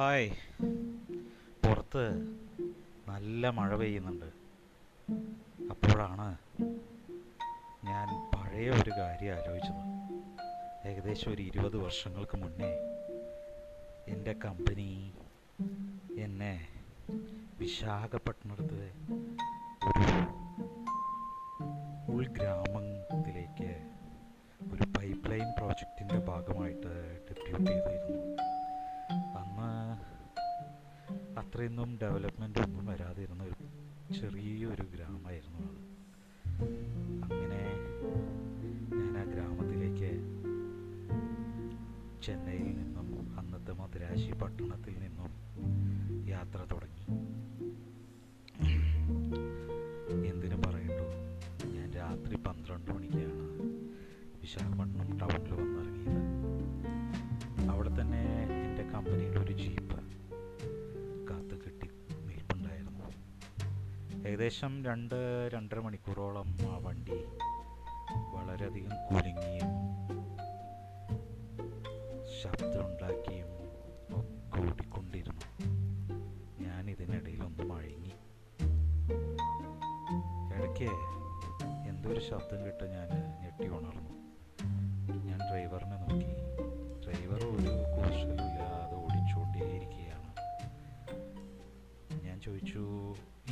Hi, പുറത്ത് നല്ല മഴ പെയ്യുന്നുണ്ട്. അപ്പോഴാണ് ഞാൻ പഴയ ഒരു കാര്യം ആലോചിച്ചത്. ഏകദേശം ഒരു 20 വർഷങ്ങൾക്ക് മുന്നേ എൻ്റെ കമ്പനി എന്നെ വിശാഖപട്ടണത്ത് ഒരു ഉൾഗ്രാമത്തിലേക്ക് ഒരു പൈപ്പ് ലൈൻ പ്രോജക്റ്റിൻ്റെ ഭാഗമായിട്ട് ഡെപ്യൂട്ട് ചെയ്തിരുന്നു. അന്ന് അത്രയൊന്നും ഡെവലപ്മെൻ്റ് ഒന്നും വരാതിരുന്ന ഒരു ചെറിയൊരു ഗ്രാമമായിരുന്നു അത്. അങ്ങനെ ഞാൻ ആ ഗ്രാമത്തിലേക്ക് ചെന്നൈയിൽ നിന്നും അന്നത്തെ മദ്രാശി പട്ടണത്തിൽ നിന്നും യാത്ര തുടങ്ങി. എന്തിനു പറയണ്ടു, ഞാൻ രാത്രി 12 മണിക്കാണ് വിശാഖപട്ടണം ടൗണിൽ വന്നിറങ്ങിയത്. അവിടെ തന്നെ എൻ്റെ കമ്പനിയുടെ ഒരു ജീപ്പ് കാത്തു കെട്ടി നിൽപ്പുണ്ടായിരുന്നു. ഏകദേശം 2-2.5 മണിക്കൂറോളം ആ വണ്ടി വളരെയധികം കുലുങ്ങിയും ശബ്ദമുണ്ടാക്കിയും ഒക്കെ ഓടിക്കൊണ്ടിരുന്നു. ഞാൻ ഇതിനിടയിലൊന്ന് മഴങ്ങി. ഇടയ്ക്ക് എന്തൊരു ശബ്ദം കേട്ട് ഞാൻ ഞെട്ടി ഉണർന്നു. ഞാൻ ഡ്രൈവറിനെ നോക്കി. ഡ്രൈവർ ഒരു കുശലമില്ലാതെ ഓടിച്ചുകൊണ്ടേയിരിക്കുകയാണ്. ഞാൻ ചോദിച്ചു,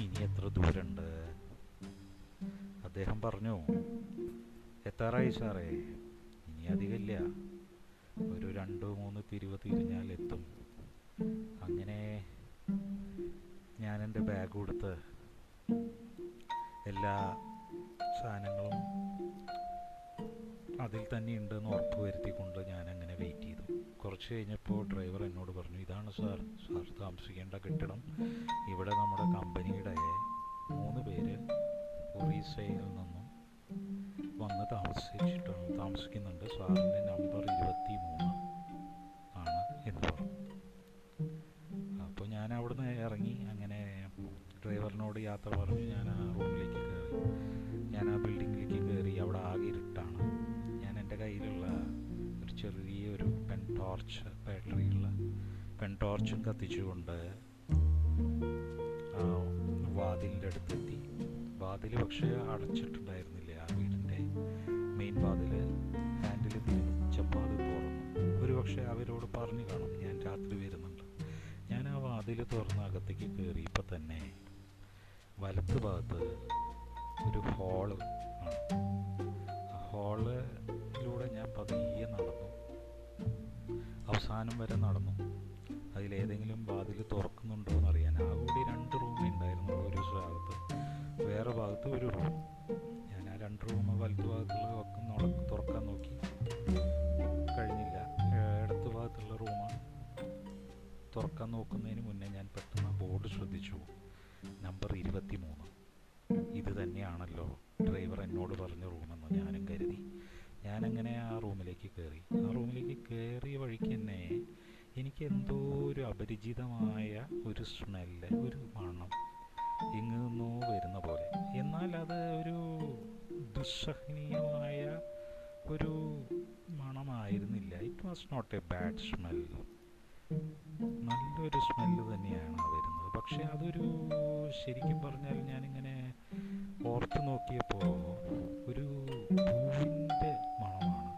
ഇനി എത്ര ദൂരമുണ്ട്? അദ്ദേഹം പറഞ്ഞു, എത്താറായി സാറേ, ഇനി അധികമില്ല, ഒരു 2-3 തിരിവ് തിരിഞ്ഞാൽ എത്തും. അങ്ങനെ ഞാൻ എൻ്റെ ബാഗ് കൊടുത്ത് എല്ലാ സാധനങ്ങളും അതിൽ തന്നെ ഉണ്ടെന്ന് ഉറപ്പുവരുത്തിക്കൊണ്ട് ഞാനങ്ങനെ വെയിറ്റ് ചെയ്തു. കുറച്ച് കഴിഞ്ഞപ്പോൾ ഡ്രൈവർ എന്നോട് പറഞ്ഞു, ഇതാണ് സാർ താമസിക്കേണ്ട കെട്ടിടം. ഇവിടെ നമ്മുടെ കമ്പനിയുടെ 3 പേര് ഒറീസയിൽ നിന്നും വന്ന് താമസിക്കുന്നുണ്ട്. സാറിൻ്റെ നമ്പർ 23 ആണ് എന്ന് പറഞ്ഞു. അപ്പോൾ ഞാൻ അവിടുന്ന് ഇറങ്ങി. അങ്ങനെ ഡ്രൈവറിനോട് യാത്ര പറഞ്ഞ് ഞാൻ ആ റൂമിലേക്ക് കയറി. ഞാൻ ആ ബിൽഡിങ്ങിലേക്ക് കയറി. അവിടെ ആകെ ഇരുട്ടാണ്. ഞാൻ എൻ്റെ കയ്യിലുള്ള ഒരു ചെറിയൊരു ബാറ്ററിയുള്ള പെൻ ടോർച്ചും കത്തിച്ചുകൊണ്ട് വാതിലിൻ്റെ അടുത്തെത്തി. വാതിൽ പക്ഷേ അടച്ചിട്ടുണ്ടായിരുന്നില്ല. ആ വീടിൻ്റെ മെയിൻ വാതിൽ ഹാൻഡിൽ തിരിച്ചപ്പോൾ അത് തുറന്നു. ഒരു പക്ഷേ അവരോട് പറഞ്ഞു കാണും ഞാൻ രാത്രി വരുന്നുണ്ട്. ഞാൻ ആ വാതിൽ തുറന്ന് അകത്തേക്ക് കയറിയപ്പോൾ തന്നെ വലത്ത് ഭാഗത്ത് ഒരു ഹോള് ആണ്. ആ ഹോളിലൂടെ ഞാൻ പതിയെ നടന്നു. അവസാനം വരെ നടന്നു. അതിലേതെങ്കിലും വാതിൽ തുറക്കുന്നുണ്ടോ എന്നറിയാൻ. ആ കൂടി 2 റൂമേ ഉണ്ടായിരുന്നുള്ളൂ. ഒരു ഭാഗത്ത് വേറെ ഭാഗത്ത് ഒരു റൂം. ഞാൻ ആ 2 റൂം വലത്ത് ഭാഗത്തുള്ള ഒക്കെ തുറക്കാൻ നോക്കി, കഴിഞ്ഞില്ല. ഇടത്ത് ഭാഗത്തുള്ള റൂം തുറക്കാൻ നോക്കുന്നതിന് മുന്നേ ഞാൻ പെട്ടെന്ന് ബോർഡ് ശ്രദ്ധിച്ചു. നമ്പർ 23. ഇത് തന്നെയാണല്ലോ ഡ്രൈവർ എന്നോട് പറഞ്ഞ റൂമെന്ന് ഞാനും കരുതി. ഞാനങ്ങനെ ആ റൂമിലേക്ക് കയറി. ആ റൂമിലേക്ക് കയറിയ വഴിക്ക് തന്നെ എനിക്ക് എന്തോ ഒരു അപരിചിതമായ ഒരു സ്മെല്ല്, ഒരു മണം ഇങ്ങ് നിന്നോ വരുന്ന പോലെ. എന്നാൽ അത് ഒരു ദുസ്സഹനീയമായ ഒരു മണമായിരുന്നില്ല. It was not a bad smell. നല്ലൊരു സ്മെല്ല് തന്നെയാണ് വരുന്നത്. പക്ഷെ അതൊരു ശരിക്കും പറഞ്ഞാൽ ഞാനിങ്ങനെ ഓർത്ത് നോക്കിയപ്പോൾ ഒരു പൂവിൻ്റെ മണമാണ്.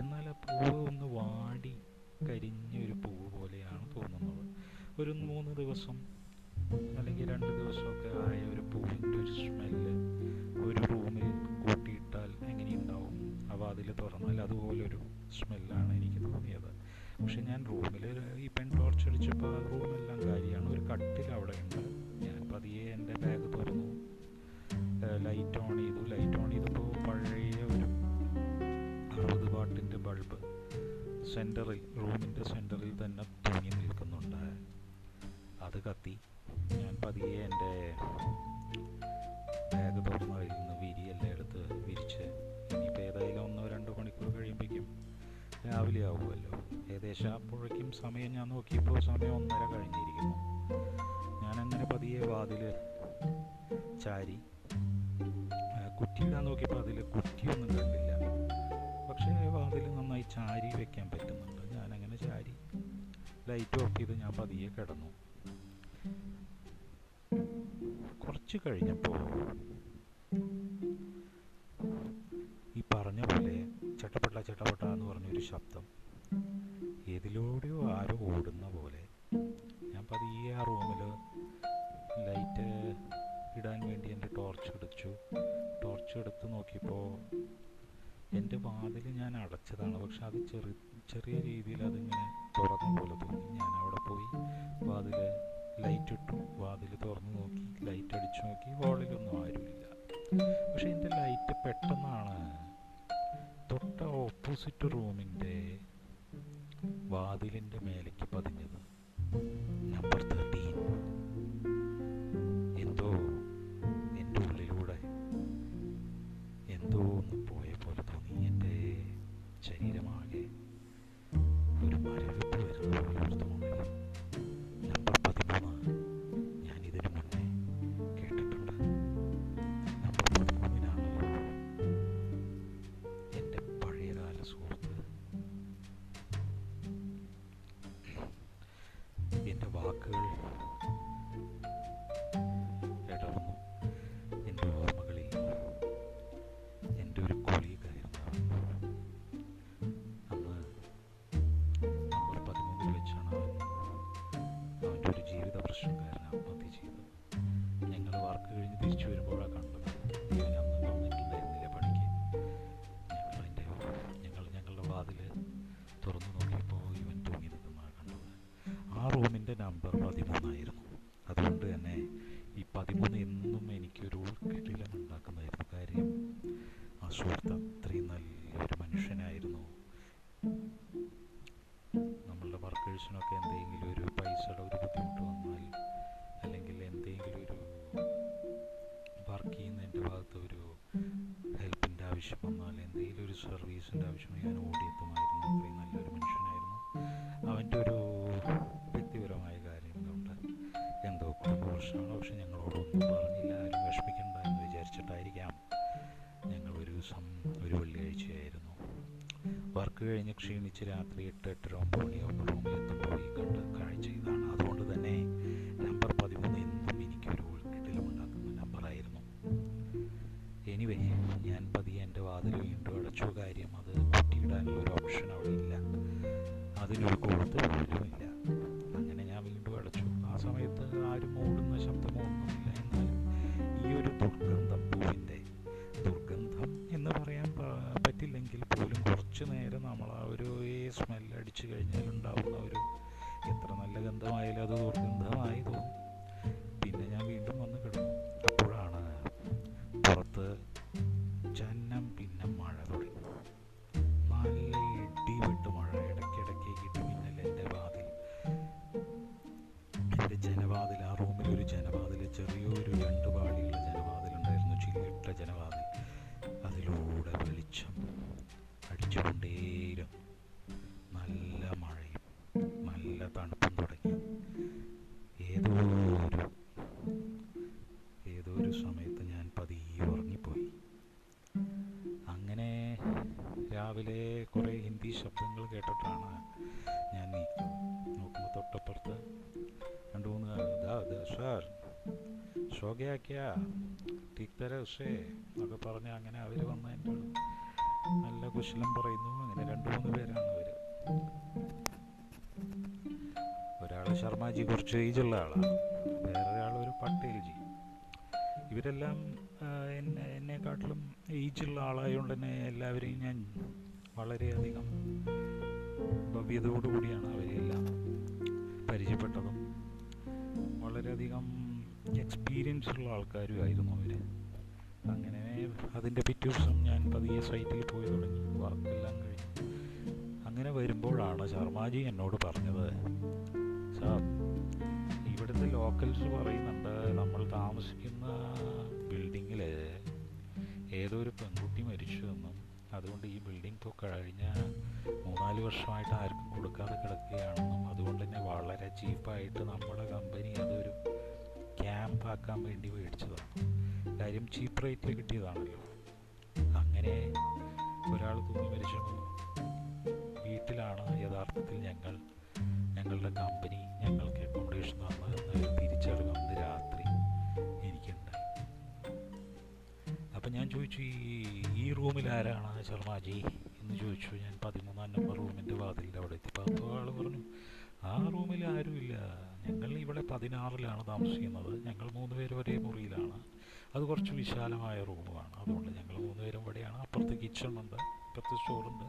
എന്നാൽ ആ പൂവ് ഒന്ന് വാടി കരിഞ്ഞൊരു പൂവ് പോലെയാണ് തോന്നുന്നത്. ഒരു 3 ദിവസം അല്ലെങ്കിൽ 2 ദിവസമൊക്കെ ആയ ഒരു പൂവിൻ്റെ ഒരു സ്മെല്ല് ഒരു റൂമിൽ കൂട്ടിയിട്ടാൽ എങ്ങനെയുണ്ടാവും? അപ്പോൾ അതിൽ തുറന്നാൽ അതുപോലൊരു സ്മെല്ലാണ് എനിക്ക് തോന്നിയത്. പക്ഷെ ഞാൻ റൂമിൽ ഈ പെൻ ടോർച്ച് അടിച്ചപ്പോൾ ആ റൂമെല്ലാം കാര്യമാണ്. ഒരു കട്ടിൽ അവിടെ ഉണ്ട്. ഞാൻ പതിയെ എൻ്റെ ബാഗ് തുറന്നു, ലൈറ്റ് ഓൺ ചെയ്തു. ലൈറ്റ് ഓൺ ചെയ്തപ്പോൾ പഴയ ഒരു 60 വാട്ടിൻ്റെ ബൾബ് സെൻറ്ററിൽ, റൂമിൻ്റെ സെൻറ്ററിൽ തന്നെ തൂങ്ങി നിൽക്കുന്നുണ്ട്. അത് കത്തി. ഞാൻ പതിയെ എൻ്റെ ബാഗ് തുറന്ന് അതിൽ നിന്ന് വിരിയെല്ലാം എടുത്ത് വിരിച്ച്, ഇനിയിപ്പോൾ ഏതായാലും 1-2 മണിക്കൂർ കഴിയുമ്പോഴേക്കും രാവിലെ ആവുമല്ലോ. ഏകദേശം അപ്പോഴേക്കും സമയം ഞാൻ നോക്കിയപ്പോൾ സമയം 1:30 കഴിഞ്ഞിരിക്കുന്നു. ഞാനങ്ങനെ പതിയെ വാതിൽ ചാരി കുറ്റിയിടാൻ നോക്കിയപ്പോൾ അതിൽ കുറ്റിയൊന്നും കണ്ടില്ല. പക്ഷേ വാതിൽ നന്നായി ചാരി വയ്ക്കാൻ പറ്റുന്നുണ്ട്. ഞാനങ്ങനെ ചാരി ലൈറ്റ് ഓഫ് ചെയ്ത് ഞാൻ പതിയെ കിടന്നു. കുറച്ച് കഴിഞ്ഞപ്പോൾ ഈ പറഞ്ഞ പോലെ ചട്ടപ്പെട്ട ചട്ടപ്പെട്ട എന്ന് പറഞ്ഞൊരു ശബ്ദം, ഏതിലൂടെയോ ആരോ ഓടുന്ന പോലെ. ഞാൻ പതിയെ ആ റൂമിൽ ലൈറ്റ് ഇടാൻ വേണ്ടി എൻ്റെ ടോർച്ച് എടുത്തു. ടോർച്ച് എടുത്ത് നോക്കിയപ്പോൾ എൻ്റെ വാതിൽ ഞാൻ അടച്ചതാണ്, പക്ഷെ അത് ചെറിയ രീതിയിൽ അതിങ്ങനെ തുറന്ന പോലെ തോന്നി. ഞാൻ അവിടെ പോയി വാതിൽ ലൈറ്റ് ഇട്ടു, വാതിൽ തുറന്ന് നോക്കി, ലൈറ്റ് അടിച്ചു നോക്കി. ഹോളിലൊന്നും ആരുമില്ല. പക്ഷെ എൻ്റെ ലൈറ്റ് പെട്ടെന്നാണ് തൊട്ട ഓപ്പോസിറ്റ് റൂമിൻ്റെ വാതിലിൻ്റെ മേലേക്ക് പതിഞ്ഞത്. നമ്പർ 13 എന്തോ എൻ്റെ ഉള്ളിലൂടെ എന്തോ ഒന്ന് പോയ പോലെ തോന്നി. എൻ്റെ ശരീരമാകെ ഒരു മരവിപ്പ് വരുന്ന പോലെ ഒരു തോന്നൽ. നമ്പർ 13 ഞാൻ ഇതിനു മുന്നേ കേട്ടിട്ടുണ്ട്. നമ്പർ 13 എൻ്റെ പഴയകാല സുഹൃത്ത്. എൻ്റെ വാക്കുകൾ ഇടർന്നു, എൻ്റെ ഓർമ്മകളിൽ എൻ്റെ ഒരു കൊളീഗായിരുന്നു. അന്ന് നമ്പർ 13 വെച്ചാണ് അവൻ്റെ ഒരു ജീവിത പ്രശ്നക്കാരൻ ആത്മഹത്യ ചെയ്തത്. ഞങ്ങൾ വർക്ക് കഴിഞ്ഞ് തിരിച്ചു വരുമ്പോഴാണ് കണ്ടത്. അന്ന് വന്നിട്ടുണ്ടായിരുന്നില്ല പണിക്ക്. ഞങ്ങളുടെ വാതിൽ തുറന്നു നോക്കിയപ്പോൾ ഇവൻ തൂങ്ങി നിൽക്കുന്നതാണ് കണ്ടത്. ആ റൂമിൻ്റെ നമ്പർ 13 ആയിരുന്നു. അതുകൊണ്ട് തന്നെ ഈ 13 എന്നും എനിക്കൊരു കിടിലം ഉണ്ടാക്കുന്നതായിരുന്നു. കാര്യം ആ സുഹൃത്ത് അത്രയും നല്ലൊരു മനുഷ്യനായിരുന്നു. നമ്മളുടെ വർക്കേഴ്സിനൊക്കെ എന്തെങ്കിലും ഒരു പൈസയുടെ ഒരു ബുദ്ധിമുട്ട് വന്നാൽ, അല്ലെങ്കിൽ എന്തെങ്കിലും ഒരു വർക്ക് ചെയ്യുന്നതിൻ്റെ ഭാഗത്ത് ഒരു ഹെൽപ്പിൻ്റെ ആവശ്യം വന്നാൽ, എന്തെങ്കിലും ഒരു സർവീസിൻ്റെ ആവശ്യം ഞാൻ ഓടിയെത്തുമായിരുന്നു. അത്രയും നല്ലൊരു മനുഷ്യനായിരുന്നു. അവൻ്റെ ഒരു വ്യക്തിപരമായ കാര്യങ്ങളുണ്ട്, എന്തോ കുടുംബ പ്രശ്നമാണ്. പക്ഷെ ഞങ്ങളോടൊന്നും പറഞ്ഞില്ല. ആരും വിഷമിക്കണ്ട എന്ന് വിചാരിച്ചിട്ടായിരിക്കാം. ഞങ്ങളൊരു ദിവസം ഒരു വെള്ളിയാഴ്ചയായിരുന്നു, വർക്ക് കഴിഞ്ഞ് ക്ഷീണിച്ച് രാത്രി 8, 8:30 റൂമിലെത്തുമ്പോൾ ഈ കണ്ട കാഴ്ച ഇതാണ്. അതുകൊണ്ട് തന്നെ നമ്പർ 13 എന്നും എനിക്കൊരു ഉൾക്കിടലുമുണ്ടാക്കുന്ന നമ്പറായിരുന്നു. എനിവേ, ഞാൻ പതിയെ എൻ്റെ വാതിൽ വീണ്ടും അടച്ചു. കാര്യം അത് കുറ്റിയിടാനുള്ള ഒരു ഓപ്ഷൻ അവിടെ ഇല്ല, അതിനൊരു കൊടുത്ത് വീഴുമില്ല. അങ്ങനെ ഞാൻ വീണ്ടും അടച്ചു. ആ സമയത്ത് ആരും ഓടുന്ന ശബ്ദമോ ഒന്നുമില്ല. എന്നാൽ ഈ ഒരു ദുർഗന്ധം, പൂവിൻ്റെ ദുർഗന്ധം എന്ന് പറയാൻ പറ്റില്ലെങ്കിൽ പോലും, കുറച്ച് നേരം നമ്മൾ ആ ഒരു സ്മെല്ല് അടിച്ചു കഴിഞ്ഞാലുണ്ടാവുന്ന ഒരു എത്ര നല്ല ഗന്ധമായാലും അത് ദുർഗന്ധമായി തോന്നും. പിന്നെ ഞാൻ വീണ്ടും വന്ന് കിടന്നു. അപ്പോഴാണ് പുറത്ത് ചന്നം പിന്നെ മഴ തുടങ്ങി. നല്ല ഇടി വെട്ട് മഴ, ഇടയ്ക്കിടയ്ക്ക് ഇടിമിന്നൽ. എൻ്റെ വാതിൽ, എൻ്റെ ജനവാതിൽ, ആ റൂമിലൊരു ജനവാതിൽ, ചെറിയൊരു 2 പാളിയുള്ള ജനവാതിലുണ്ടായിരുന്നു, ചില്ലിട്ട ജനവാതിൽ. അതിലൂടെ വെളിച്ചം അടിച്ചുകൊണ്ടേയിരുന്നു. നല്ല മഴയും നല്ല തണുപ്പും തുടങ്ങി. ഏതോ ഒരു സമയത്ത് ഞാൻ പതിയെ ഉറങ്ങിപ്പോയി. അങ്ങനെ രാവിലെ കുറേ ഹിന്ദി ശബ്ദങ്ങൾ കേട്ടിട്ടാണ് ഞാൻ നോക്കുമ്പോൾ തൊട്ടപ്പുറത്ത് 2-3 സാർ ഷോകയാക്കിയ ടീക്തരക്ഷേ എന്നൊക്കെ പറഞ്ഞ് അങ്ങനെ അവർ വന്ന എൻ്റെ നല്ല കുശലം പറയുന്നു. അങ്ങനെ 2-3 പേരാണ് അവർ. ഒരാൾ ശർമാജി, കുറച്ച് ഏജുള്ള ആളാണ്. വേറൊരാൾ ഒരു പട്ടേൽജി. ഇവരെല്ലാം എന്നെക്കാട്ടിലും ഏജുള്ള ആളായതുകൊണ്ട് തന്നെ എല്ലാവരെയും ഞാൻ വളരെയധികം ഭവ്യതയോടുകൂടിയാണ് അവരെല്ലാം പരിചയപ്പെട്ടതും. വളരെയധികം എക്സ്പീരിയൻസ് ഉള്ള ആൾക്കാരും ആയിരുന്നു അവർ. അങ്ങനെ അതിൻ്റെ പിറ്റേ ദിവസം ഞാൻ പതിയെ സൈറ്റിൽ പോയി തുടങ്ങി, വർക്കെല്ലാം കഴിഞ്ഞു. അങ്ങനെ വരുമ്പോഴാണ് ശർമാജി എന്നോട് പറഞ്ഞത്, സാർ ഇവിടുത്തെ ലോക്കൽസ് പറയുന്നുണ്ട് നമ്മൾ താമസിക്കുന്ന ബിൽഡിങ്ങിൽ ഏതോ ഒരു പെൺകുട്ടി മരിച്ചു എന്നും, അതുകൊണ്ട് ഈ ബിൽഡിംഗ് ഇപ്പോൾ കഴിഞ്ഞ 3-4 വർഷമായിട്ട് ആർക്കും കൊടുക്കാതെ കിടക്കുകയാണെന്നും, അതുകൊണ്ട് തന്നെ വളരെ ചീപ്പായിട്ട് നമ്മുടെ കമ്പനി അതൊരു ക്യാമ്പാക്കാൻ വേണ്ടി മേടിച്ചതാണ്. കാര്യം ചീപ്പ് റേറ്റിൽ കിട്ടിയതാണല്ലോ. അങ്ങനെ ഒരാൾ തൂങ്ങി മരിച്ചു. വീട്ടിലാണ് യഥാർത്ഥത്തിൽ ഞങ്ങളുടെ നിങ്ങളുടെ കമ്പനി ഞങ്ങൾക്ക് അക്കോമഡേഷൻ തന്ന് എന്നൊരു തിരിച്ചറിവ് അന്ന് രാത്രി എനിക്കുണ്ടായി. അപ്പം ഞാൻ ചോദിച്ചു, ഈ റൂമിൽ ആരാണ് ശർമാജി എന്ന് ചോദിച്ചു. ഞാൻ 13-ാം നമ്പർ റൂമിൻ്റെ വാതിലിൽ അവിടെ എത്തിയപ്പോൾ അപ്പോൾ ആൾ പറഞ്ഞു, ആ റൂമിൽ ആരുമില്ല, ഞങ്ങൾ ഇവിടെ 16-ലാണ് താമസിക്കുന്നത്, ഞങ്ങൾ 3 പേര് ഒരേ മുറിയിലാണ്, അത് കുറച്ച് വിശാലമായ റൂമാണ്, അതുകൊണ്ട് ഞങ്ങൾ 3 പേരും ഇവിടെയാണ്, അപ്പുറത്ത് കിച്ചണുണ്ട്, ഇപ്പുറത്ത് സ്റ്റോറുണ്ട്,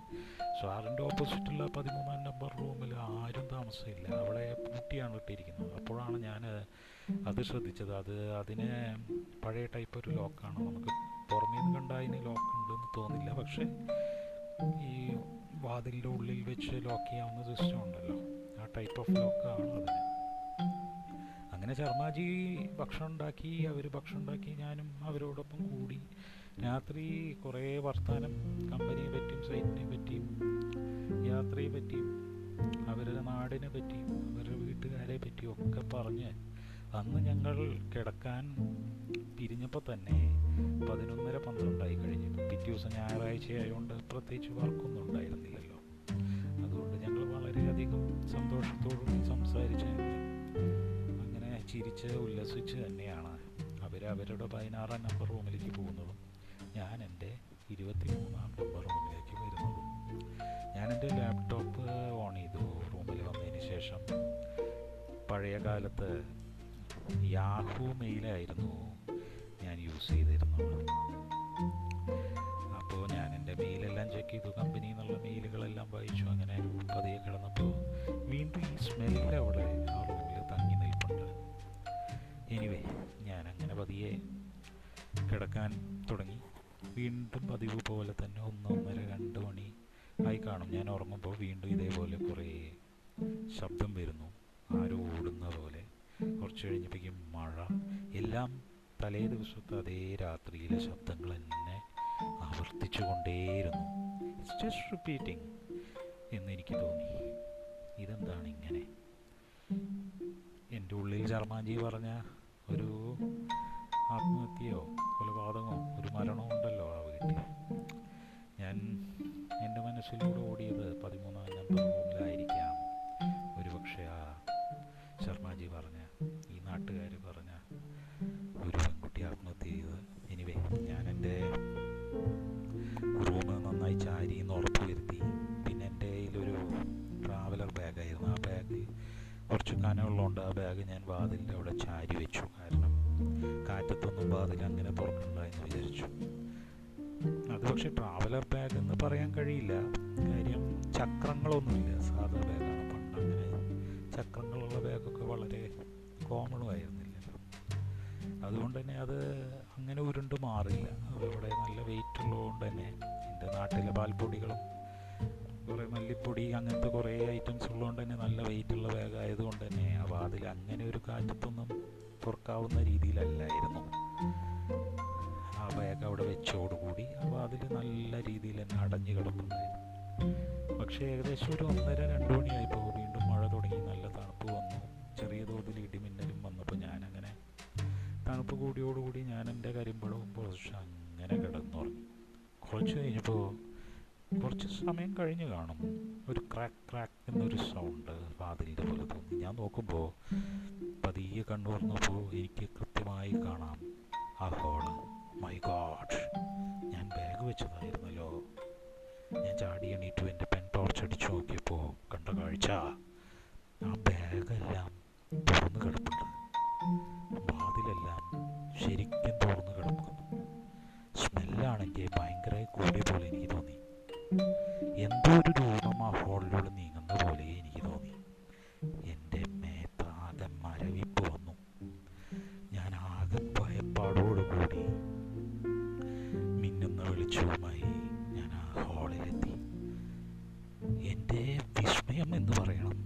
സ്റ്റോറിൻ്റെ ഓപ്പോസിറ്റുള്ള 13-ാം നമ്പർ റൂമിൽ ആരും താമസമില്ല, അവിടെ പൂട്ടിയാണ് ഇട്ടിരിക്കുന്നത്. അപ്പോഴാണ് ഞാൻ അത് ശ്രദ്ധിച്ചത്, അതിന് പഴയ ടൈപ്പ് ഒരു ലോക്കാണ്, നമുക്ക് പുറമേ കണ്ട അതിന് ലോക്ക് ഉണ്ടെന്ന് തോന്നില്ല, പക്ഷേ ഈ വാതിലിൻ്റെ ഉള്ളിൽ വെച്ച് ലോക്ക് ചെയ്യാവുന്ന സിസ്റ്റം ഉണ്ടല്ലോ, ആ ടൈപ്പ് ഓഫ് ലോക്കാണ് അതിന്. അങ്ങനെ ശർമാജി ഭക്ഷണം ഉണ്ടാക്കി, അവർ ഭക്ഷണം ഉണ്ടാക്കി, ഞാനും അവരോടൊപ്പം കൂടി രാത്രി കുറേ വർത്തമാനം, കമ്പനിയെ പറ്റിയും സൈറ്റിനെ പറ്റിയും യാത്രയെ പറ്റിയും അവരുടെ നാടിനെ പറ്റിയും അവരുടെ വീട്ടുകാരെ പറ്റിയും ഒക്കെ പറഞ്ഞ് അന്ന് ഞങ്ങൾ കിടക്കാൻ പിരിഞ്ഞപ്പോൾ തന്നെ 11:30-12 കഴിഞ്ഞു. പിറ്റേ ദിവസം ഞായറാഴ്ചയായതുകൊണ്ട് പ്രത്യേകിച്ച് വർക്കൊന്നും ഉണ്ടായിരുന്നില്ലല്ലോ, അതുകൊണ്ട് ഞങ്ങൾ വളരെയധികം സന്തോഷത്തോടുകൂടി സംസാരിച്ച് അങ്ങനെ ചിരിച്ച് ഉല്ലസിച്ച് തന്നെയാണ് അവരവരുടെ 16-ാം നമ്പർ റൂമിലേക്ക് പോകുന്നതും ഞാൻ എൻ്റെ 23-ാം നമ്പർ റൂമിലേക്ക് വരുന്നതും. ഞാനെൻ്റെ ലാപ്ടോപ്പ് ഓൺ ചെയ്തു. റൂമിൽ വന്നതിന് ശേഷം പഴയ കാലത്ത് യാഹൂ മെയിലായിരുന്നു ഞാൻ യൂസ് ചെയ്തിരുന്നത്. അപ്പോൾ ഞാൻ എൻ്റെ മെയിലെല്ലാം ചെക്ക് ചെയ്തു, കമ്പനി എന്നുള്ള മെയിലുകളെല്ലാം വായിച്ചു. അങ്ങനെ പതിയെ കിടന്നപ്പോൾ വീണ്ടും ഈ സ്മെല്ല് അവിടെ ആ റൂമിൽ തങ്ങി നിൽപ്പുണ്ട്. എനിവേ, ഞാൻ അങ്ങനെ പതിയെ കിടക്കാൻ തുടങ്ങി. വീണ്ടും പതിവ് പോലെ തന്നെ 1-1:30-2 മണി ആയി കാണും. ഞാൻ ഉറങ്ങുമ്പോൾ വീണ്ടും ഇതേപോലെ കുറേ ശബ്ദം വരുന്നു, ആരോ ഓടുന്ന പോലെ. കുറച്ച് കഴിഞ്ഞപ്പോഴേക്കും മഴ. എല്ലാം തലേ ദിവസത്തെ അതേ രാത്രിയിലെ ശബ്ദങ്ങൾ തന്നെ ആവർത്തിച്ചു കൊണ്ടേയിരുന്നു. ഇറ്റ്സ് ജസ്റ്റ് റിപ്പീറ്റിംഗ് എന്നെനിക്ക് തോന്നി. ഇതെന്താണ് ഇങ്ങനെ? എൻ്റെ ഉള്ളിൽ ശർമാജി പറഞ്ഞ ഒരു ആത്മഹത്യയോ കൊലപാതകമോ ഒരു മരണമോ ഉണ്ടല്ലോ ആ വീട്ടിൽ. ഞാൻ എൻ്റെ മനസ്സിലൂടെ ഓടിയത് 13-ാം നമ്പർ റൂമിലായിരിക്കാം ഒരു പക്ഷേ ആ ശർമാജി പറഞ്ഞ, ഈ നാട്ടുകാർ പറഞ്ഞ ഒരു പെൺകുട്ടി ആത്മഹത്യ ചെയ്തത്. എനിവേ, ഞാൻ എൻ്റെ റൂമ് നന്നായി ചാരി എന്ന് ഉറപ്പ് വരുത്തി. പിന്നെ എൻ്റെ കയ്യിലൊരു ട്രാവലർ ബാഗായിരുന്നു. ആ ബാഗ് കുറച്ച് കനമുള്ളതുകൊണ്ട് ആ ബാഗ് ഞാൻ വാതിലിൻ്റെ അവിടെ ചാരി വെച്ചു. കാരണം കാറ്റത്തൊന്നും വാതിൽ അങ്ങനെ തുറക്കണ്ട എന്ന് വിചാരിച്ചു. അത് പക്ഷേ ട്രാവലർ ബാഗ് എന്ന് പറയാൻ കഴിയില്ല, കാര്യം ചക്രങ്ങളൊന്നുമില്ല, സാധാ ബാഗാണ്. പണ്ട് അങ്ങനെ ചക്രങ്ങളുള്ള ബാഗൊക്കെ വളരെ കോമണും ആയിരുന്നില്ലല്ലോ, അതുകൊണ്ട് തന്നെ അത് അങ്ങനെ ഉരുണ്ട് മാറില്ല. അതവിടെ നല്ല വെയിറ്റ് ഉള്ളതുകൊണ്ട് തന്നെ എൻ്റെ നാട്ടിലെ പാൽപ്പൊടികളും കുറേ മല്ലിപ്പൊടി അങ്ങനത്തെ കുറേ ഐറ്റംസ് ഉള്ളതുകൊണ്ട് തന്നെ നല്ല വെയിറ്റുള്ള ബാഗായതുകൊണ്ട് തന്നെ ആ വാതിൽ അങ്ങനെ ഒരു കാറ്റത്തൊന്നും തുറക്കാവുന്ന രീതിയിലല്ലായിരുന്നു. ആ ബാഗ് അവിടെ വെച്ചോടുകൂടി ആ വാതിൽ നല്ല രീതിയിൽ തന്നെ അടഞ്ഞു കിടപ്പുണ്ടായിരുന്നു. പക്ഷേ ഏകദേശം ഒരു 1:30-2 മണിയായപ്പോൾ വീണ്ടും മഴ തുടങ്ങി. നല്ല തണുപ്പ് വന്നു. ചെറിയ തോതിൽ ഇടിമിന്നലും വന്നപ്പോൾ ഞാനങ്ങനെ തണുപ്പ് കൂടിയോടുകൂടി ഞാൻ എൻ്റെ കരിമ്പടവും പൊളിച്ച് അങ്ങനെ കിടന്നുറങ്ങി. കുറച്ച് കഴിഞ്ഞപ്പോൾ, കുറച്ച് സമയം കഴിഞ്ഞ് കാണും, ഒരു ക്രാക്ക് ക്രാക്ക് എന്നൊരു സൗണ്ട് വാതിലിൻ്റെ പോലെ തോന്നി. ഞാൻ നോക്കുമ്പോൾ പതിയെ കണ്ണു തുറന്നപ്പോൾ എനിക്ക് കൃത്യമായി കാണാം ആ ഹോള്. മൈ ഗോഡ്, ഞാൻ ബാഗ് വെച്ചതായിരുന്നല്ലോ. ഞാൻ ചാടി എണീറ്റു. എൻ്റെ പെൻ ടോർച്ച് അടിച്ചു നോക്കിയപ്പോൾ കണ്ട കാഴ്ച, ആ ബാഗെല്ലാം തുറന്ന് കിടപ്പുണ്ട്, വാതിലെല്ലാം ശരിക്കും തുറന്ന് കിടക്കുന്നു. സ്മെല്ലാണെങ്കിൽ ഭയങ്കരമായി കൂടിയ പോലെ എനിക്ക് തോന്നി. എന്തോ ഒരു രൂപം ആ ഹോളിലൂടെ നീങ്ങുന്ന പോലെ എനിക്ക് തോന്നി. എൻ്റെ മേത്താകെ മരവിപ്പ് വന്നു. ഞാൻ ആകെ ഭയപ്പാടോടുകൂടി മിന്നുന്ന വെളിച്ചവുമായി ഹോളിലെത്തി. എൻ്റെ വിസ്മയം എന്ന് പറയണം,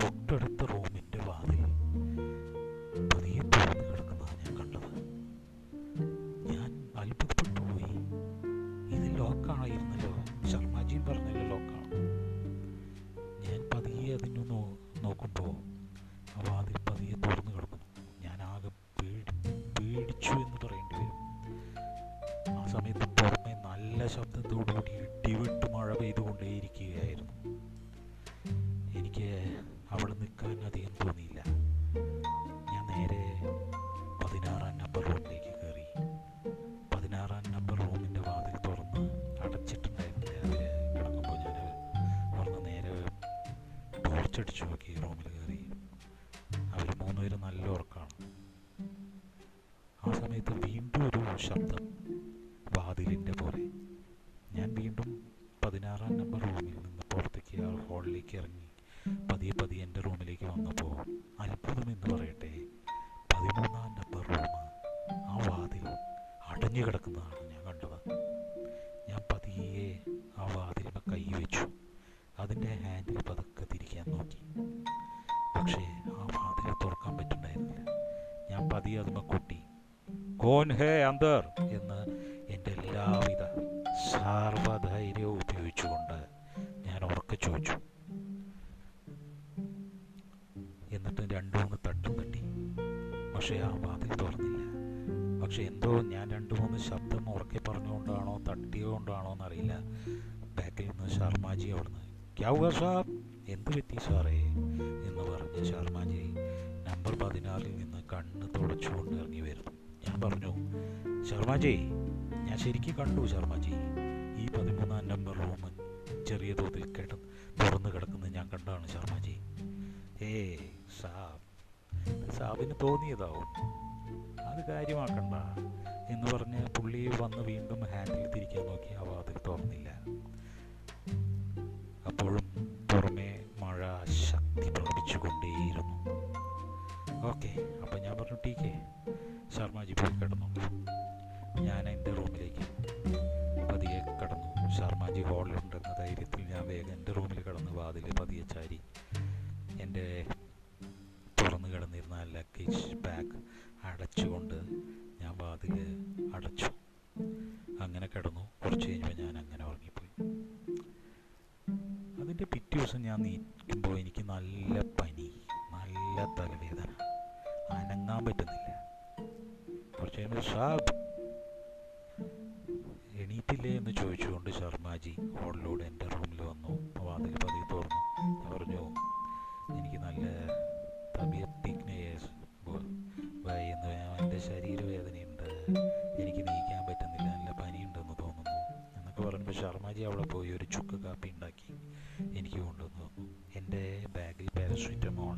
തൊട്ടടുത്ത റൂമിൻ്റെ വാതിൽ പതിയെ തുറന്ന് കിടക്കുന്നതാണ് ഞാൻ കണ്ടത്. ഞാൻ അത്ഭുതപ്പെട്ടു പോയി. ഇത് ലോക്കാണായിരുന്നല്ലോ, ശർമാജി പറഞ്ഞല്ലോ ലോക്കാണ്. ഞാൻ പതിയെ അതിന് നോക്കുമ്പോൾ ആ വാതിൽ പതിയെ തുറന്ന് കിടക്കുന്നു. ഞാൻ ആകെ പേടിച്ചു എന്ന് പറയേണ്ടി വരും. ആ സമയത്ത് പുറമെ നല്ല ശബ്ദത്തോടുകൂടി ഇടിവെട്ട് മഴ പെയ്തുകൊണ്ടേയിരിക്കുകയായിരുന്നു. എനിക്ക് അവിടെ നിന്ന് ടോർച്ചടിച്ചു നോക്കി റൂമിൽ കയറി. അവർ മൂന്നുപേരും നല്ല ഉറക്കമാണ്. ആ സമയത്ത് വീണ്ടും ഒരു ശബ്ദം, വാതിലിൻ്റെ പോലെ. ഞാൻ വീണ്ടും 16-ാം നമ്പർ റൂമിൽ നിന്ന് പുറത്തേക്ക് ആ ഹോളിലേക്ക് ഇറങ്ങി പതിയെ പതിയെ എൻ്റെ റൂമിലേക്ക് വന്നപ്പോൾ അത്ഭുതം എന്ന് പറയട്ടെ, 13-ാം നമ്പർ റൂം ആ വാതിൽ അടഞ്ഞു കിടക്കുന്നതാണ് ഞാൻ കണ്ടത്. ഞാൻ പതിയെ ആ വാതിലിൻ്റെ കൈ വെച്ചു, അതിൻ്റെ ഹാൻഡിൽ പതുക്കെ തിരിക്കാൻ നോക്കി, പക്ഷേ ആ വാതിൽ തുറക്കാൻ പറ്റുന്നുണ്ടായിരുന്നില്ല. ഞാൻ പതിയെ അതിനെ കൊട്ടി, "കോൻ ഹേ അന്തർ" എന്ന് എൻ്റെ എല്ലാവിധ സർവധൈര്യവും ഉപയോഗിച്ചുകൊണ്ട് ഞാൻ ഉറക്കെ ചോദിച്ചു. എന്നിട്ട് 2-3 തട്ടും തട്ടി, പക്ഷേ ആ വാതിൽ തുറന്നില്ല. പക്ഷെ എന്തോ ഞാൻ 2-3 ശബ്ദം ഉറക്കെ പറഞ്ഞുകൊണ്ടാണോ തട്ടിയോണ്ടാണോ എന്നറിയില്ല, ബാക്കിൽ നിന്ന് ശർമാജി അവിടുന്ന് "ക്യാവുക സാർ, എന്ത് പറ്റി സാറേ" എന്ന് പറഞ്ഞ് ശർമാജി നമ്പർ 16-ൽ നിന്ന് കണ്ണ് തുടച്ചുകൊണ്ട് ഇറങ്ങി വരുന്നു. ഞാൻ പറഞ്ഞു, "ശർമാജി, ഞാൻ ശരിക്കും കണ്ടു ശർമാജി, ഈ 13-ാം നമ്പർ റൂം ചെറിയ തോതിൽ തുറന്ന് കിടക്കുന്നത് ഞാൻ കണ്ടാണ് ശർമാജി." "ഏ സാബ്, സാബിന് തോന്നിയതാവും, അത് കാര്യമാക്കണ്ട" എന്ന് പറഞ്ഞ് പുള്ളി വന്ന് വീണ്ടും ഹാൻഡിൽ തിരിക്കാൻ നോക്കി, ആ വാതിൽ തുറന്നില്ല. അപ്പോഴും പുറമെ മഴ ശക്തി പ്രകടിച്ചു കൊണ്ടേയിരുന്നു. "ഓക്കെ, അപ്പം ഞാൻ പറഞ്ഞു ടീക്കേ, ശർമാജി പോയി കിടന്നു." ഞാൻ എൻ്റെ റൂമിലേക്ക് പതിയെ കടന്നു. ശർമാജി ഹോളിലുണ്ടെന്ന ധൈര്യത്തിൽ ഞാൻ വേഗം എൻ്റെ റൂമിൽ കിടന്ന് വാതിൽ പതിയെ ചാരി. എൻ്റെ തുറന്ന് കിടന്നിരുന്ന ലഗേജ് ബാഗ് അടച്ചുകൊണ്ട് ഞാൻ വാതിൽ അടച്ചു. അങ്ങനെ കിടന്നു. കുറച്ച് കഴിഞ്ഞപ്പോൾ ഞാൻ അങ്ങനെ ഉറങ്ങിപ്പോയി. അതിൻ്റെ പിറ്റേ ദിവസം ഞാൻ നീക്കുമ്പോൾ എനിക്ക് നല്ല പനി, നല്ല തലവേദന, അനങ്ങാൻ പറ്റുന്നില്ല. കുറച്ച് കഴിഞ്ഞപ്പോൾ "സാബ്, എണീറ്റില്ലേ" എന്ന് ചോദിച്ചുകൊണ്ട് ശർമാജി ഹോളിലൂടെ എൻ്റെ റൂമിൽ വന്നു. വാതിൽ പതിയെ തുറന്നു. ഞാൻ പറഞ്ഞു, "എനിക്ക് നല്ല എൻ്റെ ശരീരവേദനയുണ്ട്, എനിക്ക് നീക്കാൻ പറ്റുന്നില്ല, നല്ല പനിയുണ്ടെന്ന് തോന്നുന്നു" എന്നൊക്കെ പറഞ്ഞപ്പോൾ ശർമാജി അവിടെ പോയി ഒരു ചുക്ക് കാപ്പി ഉണ്ടാക്കി എനിക്ക് കൊണ്ടുവന്നു. എൻ്റെ ബാഗിൽ പാരസെറ്റമോൾ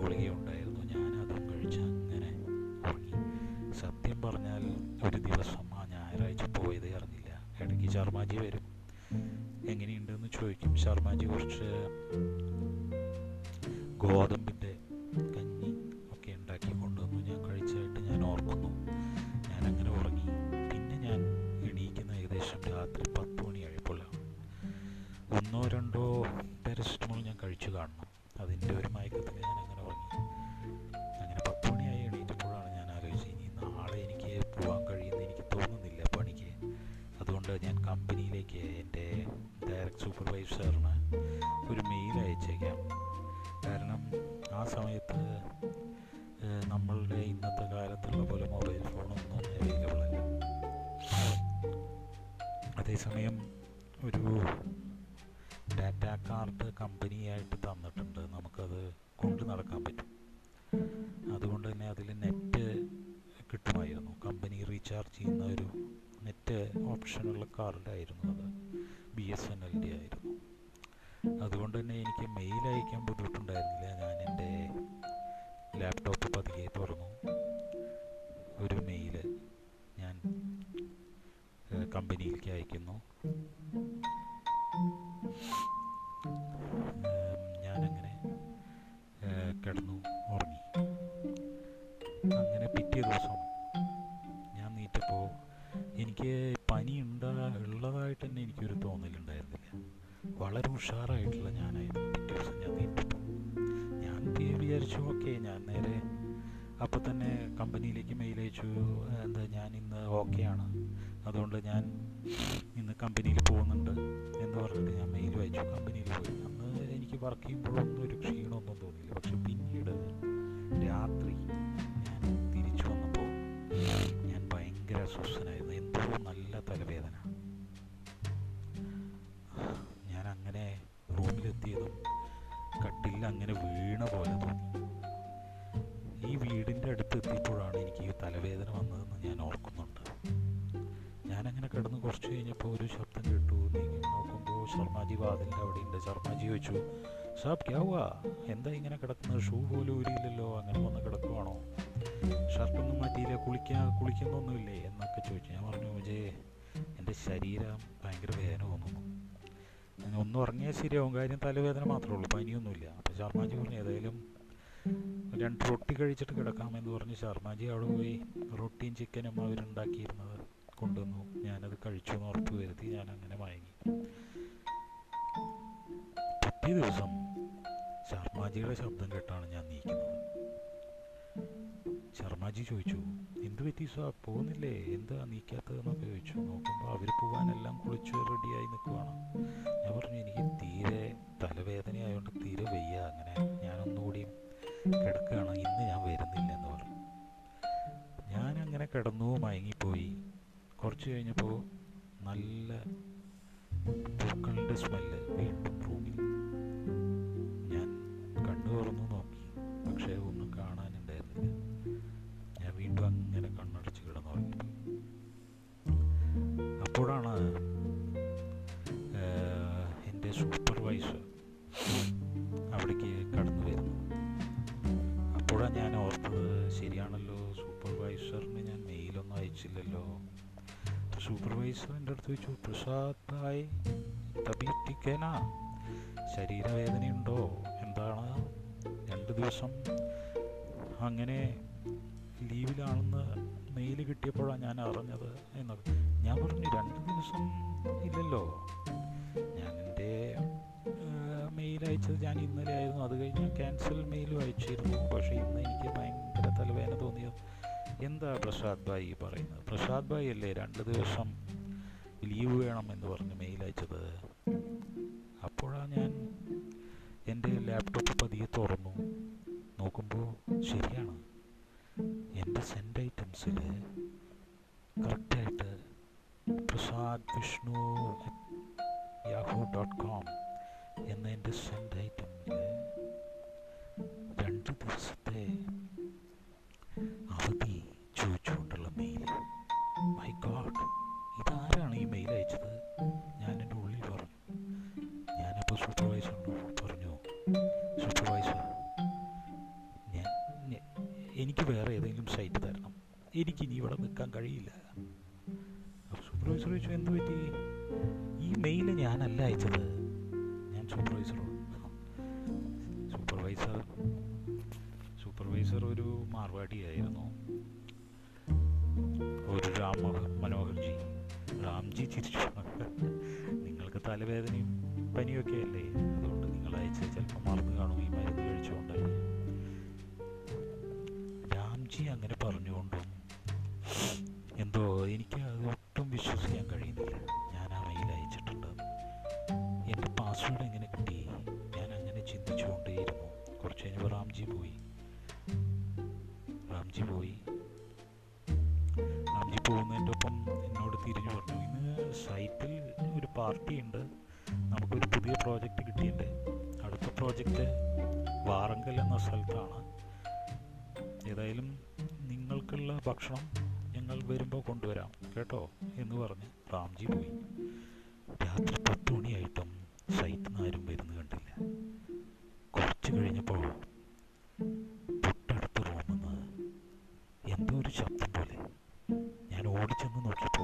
ഗുളികയുണ്ടായിരുന്നു. ഞാൻ അതും കഴിച്ച് അങ്ങനെ ഉറങ്ങി. സത്യം പറഞ്ഞാൽ ഒരു ദിവസം ആ ഞായറാഴ്ച പോയതേ അറിഞ്ഞില്ല. ഇടയ്ക്ക് ശർമാജി വരും, എങ്ങനെയുണ്ടെന്ന് ചോദിക്കും. ശർമാജി കുറച്ച് ഗോതമ്പിൻ്റെ കഞ്ഞി ഒക്കെ ഉണ്ടാക്കി കൊണ്ടുവന്നു. ഞാൻ കഴിച്ചായിട്ട് ഞാൻ ഓർക്കുന്നു. ഞാൻ അങ്ങനെ ഉറങ്ങി. പിന്നെ ഞാൻ എണീക്കുന്ന ഏകദേശം രാത്രി 10 മണി ആയപ്പോഴാണ്. 1-2 പാരസെറ്റമോൾ ഞാൻ കഴിച്ചു കാണണം, അതിൻ്റെ ഒരു മയക്കത്തിൽ ഞാൻ അങ്ങനെ ഉറങ്ങി. അങ്ങനെ 10 മണിയായി എണീറ്റപ്പോഴാണ് ഞാൻ ആലോചിച്ചത്, ഇനി നാളെ എനിക്ക് പോകാൻ കഴിയുമെന്ന് എനിക്ക് തോന്നുന്നില്ല പണിക്ക്. അതുകൊണ്ട് ഞാൻ കമ്പനിയിലേക്ക് എൻ്റെ ഡയറക്റ്റ് സൂപ്പർവൈസറിന് ഒരു മെയിൽ അയച്ചേക്കാം. കാരണം ആ സമയത്ത് നമ്മളുടെ ഇന്നത്തെ കാലത്തുള്ള പോലെ മൊബൈൽ ഫോണൊന്നും അവൈലബിൾ അല്ല. അതേസമയം ഒരു ഡാറ്റ കാർഡ് കമ്പനിയായിട്ട് തന്നിട്ടുണ്ട്, നമുക്കത് കൊണ്ട് നടക്കാൻ പറ്റും. അതുകൊണ്ട് തന്നെ അതിൽ നെറ്റ് കിട്ടുമായിരുന്നു. കമ്പനി റീചാർജ് ചെയ്യുന്ന ഒരു നെറ്റ് ഓപ്ഷനുള്ള കാർഡായിരുന്നു അത്, BSNL ആയിരുന്നു. അതുകൊണ്ട് തന്നെ എനിക്ക് മെയിൽ അയക്കാൻ ബുദ്ധിമുട്ടുണ്ടായിരുന്നില്ല. ഞാൻ എൻ്റെ ലാപ്ടോപ്പ് പതിയെ തുറന്നു. ഒരു മെയിൽ ഞാൻ കമ്പനിയിലേക്ക് അയക്കുന്നു. ഞാനങ്ങനെ കിടന്നു ഉറങ്ങി. അങ്ങനെ പിറ്റേ ദിവസം ഞാൻ നീറ്റപ്പോൾ എനിക്ക് പനി ഉള്ളതായിട്ട് തന്നെ എനിക്കൊരു തോന്നലുണ്ടായിരുന്നില്ല. വളരെ ഉഷാറായിട്ടുള്ള ഞാനായിരുന്നു. പിറ്റേ ദിവസം ഞാൻ നീറ്റപ്പോൾ ഞാൻ വിചാരിച്ചു, ഓക്കെ, ഞാൻ നേരെ അപ്പം തന്നെ കമ്പനിയിലേക്ക് മെയിൽ അയച്ചു, എന്താ ഞാൻ ഇന്ന് ഓക്കെയാണ്, അതുകൊണ്ട് ഞാൻ ഇന്ന് കമ്പനിയിൽ പോകുന്നുണ്ട് എന്ന് പറഞ്ഞിട്ട് ഞാൻ മെയിൽ വായിച്ചു. കമ്പനിയിൽ പോയി. അന്ന് എനിക്ക് വർക്ക് ചെയ്യുമ്പോഴൊന്നും ഒരു ക്ഷീണമൊന്നും തോന്നിയില്ല. പക്ഷെ പിന്നീട് രാത്രി ഞാൻ തിരിച്ചു വന്നപ്പോൾ ഞാൻ ഭയങ്കര അസ്വസ്ഥനായിരുന്നു. എന്തോ നല്ല തലവേദന. ഞാൻ അങ്ങനെ റൂമിലെത്തിയതും കട്ടിലിൽ അങ്ങനെ വീണ പോലെ തോന്നി. ഈ വീടിൻ്റെ അടുത്ത് എത്തിയപ്പോഴാണ് എനിക്ക് ഈ തലവേദന വന്നതെന്ന് ഞാൻ ഓർക്കുന്നുണ്ട്. ഞാനങ്ങനെ കിടന്ന് കുറച്ച് കഴിഞ്ഞപ്പോൾ ഒരു ശബ്ദം കേട്ടു. നോക്കുമ്പോൾ ശർമാജി വാതിലിൻ്റെ അവിടെ ഉണ്ട്. ശർമാജി ചോദിച്ചു, സാബ് ക്യാ ഹുവാ, എന്താ ഇങ്ങനെ കിടക്കുന്നത്? ഷൂ പോലും ഊരിയില്ലല്ലോ, അങ്ങനെ വന്ന് കിടക്കുവാണോ? ഷർട്ടൊന്നും മാറ്റിയില്ല, കുളിക്കുന്നൊന്നുമില്ലേ എന്നൊക്കെ ചോദിച്ചു. ഞാൻ പറഞ്ഞു, ജേ എൻ്റെ ശരീരം ഭയങ്കര വേദന തോന്നുന്നു, അങ്ങനെ ഒന്നും ഉറങ്ങിയാൽ ശരിയാവും, കാര്യം തലവേദന മാത്രമേ ഉള്ളൂ, പനിയൊന്നുമില്ല. അപ്പോൾ ശർമാജി പറഞ്ഞു ഏതായാലും 2 റൊട്ടി കഴിച്ചിട്ട് കിടക്കാമെന്ന് പറഞ്ഞ് ശർമാജി അവിടെ പോയി റൊട്ടിയും ചിക്കനും അവരുണ്ടാക്കിയിരുന്നത് കൊണ്ടുവന്നു. ഞാനത് കഴിച്ചു എന്ന് ഉറപ്പ് വരുത്തി ഞാൻ അങ്ങനെ വാങ്ങി. പിറ്റേ ദിവസം ശർമാജിയുടെ ശബ്ദം കേട്ടാണ് ഞാൻ നീക്കുന്നത്. ശർമാജി ചോദിച്ചു, എന്ത് പറ്റി സാബ്, പോകുന്നില്ലേ, എന്താ നീക്കാത്തതെന്നൊക്കെ ചോദിച്ചു. നോക്കുമ്പോൾ അവർ പോകാനെല്ലാം കുളിച്ച് റെഡിയായി നിൽക്കുവാണ്. ഞാൻ പറഞ്ഞു, എനിക്ക് തീരെ തലവേദനയായതുകൊണ്ട് തീരെ വയ്യ, അങ്ങനെ ഞാനൊന്നുകൂടി കിടക്കുകയാണ്, ഇന്ന് ഞാൻ വരുന്നില്ല എന്ന് പറഞ്ഞു. ഞാനങ്ങനെ കിടന്നു മയങ്ങിപ്പോയി. കുറച്ച് കഴിഞ്ഞപ്പോൾ നല്ല പൂക്കളുടെ സ്മെല്ല് വീണ്ടും റൂമിൽ. ഞാൻ കണ്ണു തുറന്നു നോക്കി, പക്ഷേ ഒന്നും കാണാനുണ്ടായിരുന്നില്ല. ഞാൻ വീണ്ടും അങ്ങനെ കണ്ണടച്ച് കിടന്നുറങ്ങി. അപ്പോഴാണ് എൻ്റെ സൂപ്പർവൈസർ അവിടേക്ക് കടന്നു വരുന്നത്. അപ്പോഴാണ് ഞാൻ ഓർത്തത്, ശരിയാണല്ലോ, സൂപ്പർവൈസറിന് ഞാൻ മെയിലൊന്നും അയച്ചില്ലല്ലോ. സൂപ്പർവൈസർ എൻ്റെ അടുത്ത് ചോദിച്ചു, പ്രസാദ് ഭായ് തബി ടിക്കേനാ, ശരീരവേദനയുണ്ടോ, എന്താണ് 2 ദിവസം അങ്ങനെ ലീവിലാണെന്ന് മെയിൽ കിട്ടിയപ്പോഴാണ് ഞാൻ അറിഞ്ഞത് എന്നൊക്കെ. ഞാൻ പറഞ്ഞു, 2 ദിവസം ഇല്ലല്ലോ, ഞാൻ എൻ്റെ മെയിൽ അയച്ചത് ഞാൻ ഇന്നലെ ആയിരുന്നു, അത് കഴിഞ്ഞ് ക്യാൻസൽ മെയിലും അയച്ചിരുന്നു, പക്ഷേ ഇന്ന് എനിക്ക് ഭയങ്കര തലവേദന തോന്നിയത്. എന്താ പ്രസാദ് ഭായി പറയുന്നത്? പ്രസാദ് ഭായി അല്ലേ 2 ദിവസം ലീവ് വേണം എന്ന് പറഞ്ഞ് മെയിൽ അയച്ചത്. അപ്പോഴാണ് ഞാൻ എൻ്റെ ലാപ്ടോപ്പ് പതിയെ തുറന്നു നോക്കുമ്പോൾ ശരിയാണ്, എൻ്റെ സെൻഡ് ഐറ്റംസിൽ കറക്റ്റായിട്ട് പ്രസാദ് വിഷ്ണു yahoo.com എന്ന എൻ്റെ സെൻഡ് ഐറ്റമിൽ 2 ദിവസത്തെ അവധി ചോദിച്ചുകൊണ്ടുള്ള മെയിൽ. മൈ ഗോഡ്, ഇതാരാണ് ഈ മെയിൽ അയച്ചത്? ഞാൻ എൻ്റെ ഉള്ളിൽ പറഞ്ഞു. ഞാനപ്പോൾ സൂപ്പർവൈസറിനോട് പറഞ്ഞു, സൂപ്പർവൈസർ എനിക്ക് വേറെ ഏതെങ്കിലും സൈറ്റ് തരണം, എനിക്കിനി ഇവിടെ നിൽക്കാൻ കഴിയില്ല. അപ്പോൾ സൂപ്പർവൈസർ ചോദിച്ചു, എന്ത് പറ്റി? ഈ മെയിൽ ഞാനല്ല അയച്ചത്. ഞാൻ സൂപ്പർവൈസർ ഒരു മാർവാടിയായിരുന്നു, ഒരു രാം മനോഹർജി. രാംജി ചിരിച്ചു, നിങ്ങൾക്ക് തലവേദനയും പനിയൊക്കെ അല്ലേ, അതുകൊണ്ട് നിങ്ങൾ അയച്ച് ചിലപ്പോൾ മറന്നു കാണും, ഈ മരുന്ന് കഴിച്ചുകൊണ്ടല്ലേ. രാംജി അങ്ങനെ പറഞ്ഞുകൊണ്ടും എന്തോ എനിക്ക് അതൊട്ടും വിശ്വസിക്കാൻ കഴിയുന്നില്ല. ഞാൻ ആ മെയിൽ അയച്ചിട്ടുണ്ട്, എൻ്റെ പാസ്വേഡ് എങ്ങനെ കിട്ടി? ഞാൻ അങ്ങനെ ചിന്തിച്ചുകൊണ്ടേയിരുന്നു. കുറച്ച് കഴിഞ്ഞപ്പോൾ രാംജി പോയി. രാംജി പോകുന്നതിൻ്റെ ഒപ്പം എന്നോട് തിരിഞ്ഞു പറഞ്ഞു, ഇന്ന് സൈറ്റിൽ ഒരു പാർട്ടി ഉണ്ട്, നമുക്കൊരു പുതിയ പ്രോജക്റ്റ് കിട്ടിയിട്ടുണ്ട്, അടുത്ത പ്രോജക്റ്റ് വാറങ്കൽ എന്ന സ്ഥലത്താണ്, ഏതായാലും നിങ്ങൾക്കുള്ള ഭക്ഷണം ഞങ്ങൾ വരുമ്പോൾ കൊണ്ടുവരാം കേട്ടോ എന്ന് പറഞ്ഞ് രാംജി പോയി. രാത്രി 10 മണിയായിട്ടും സൈറ്റിൽ നിന്ന് ആരും വരുന്നു കണ്ടില്ല. കുറച്ച് കഴിഞ്ഞപ്പോൾ തൊട്ടടുത്ത റൂമിൽ നിന്ന് എന്തോ ഒരു ശബ്ദം പോലെ ഞാൻ ഓടിച്ചെന്ന് നോക്കി.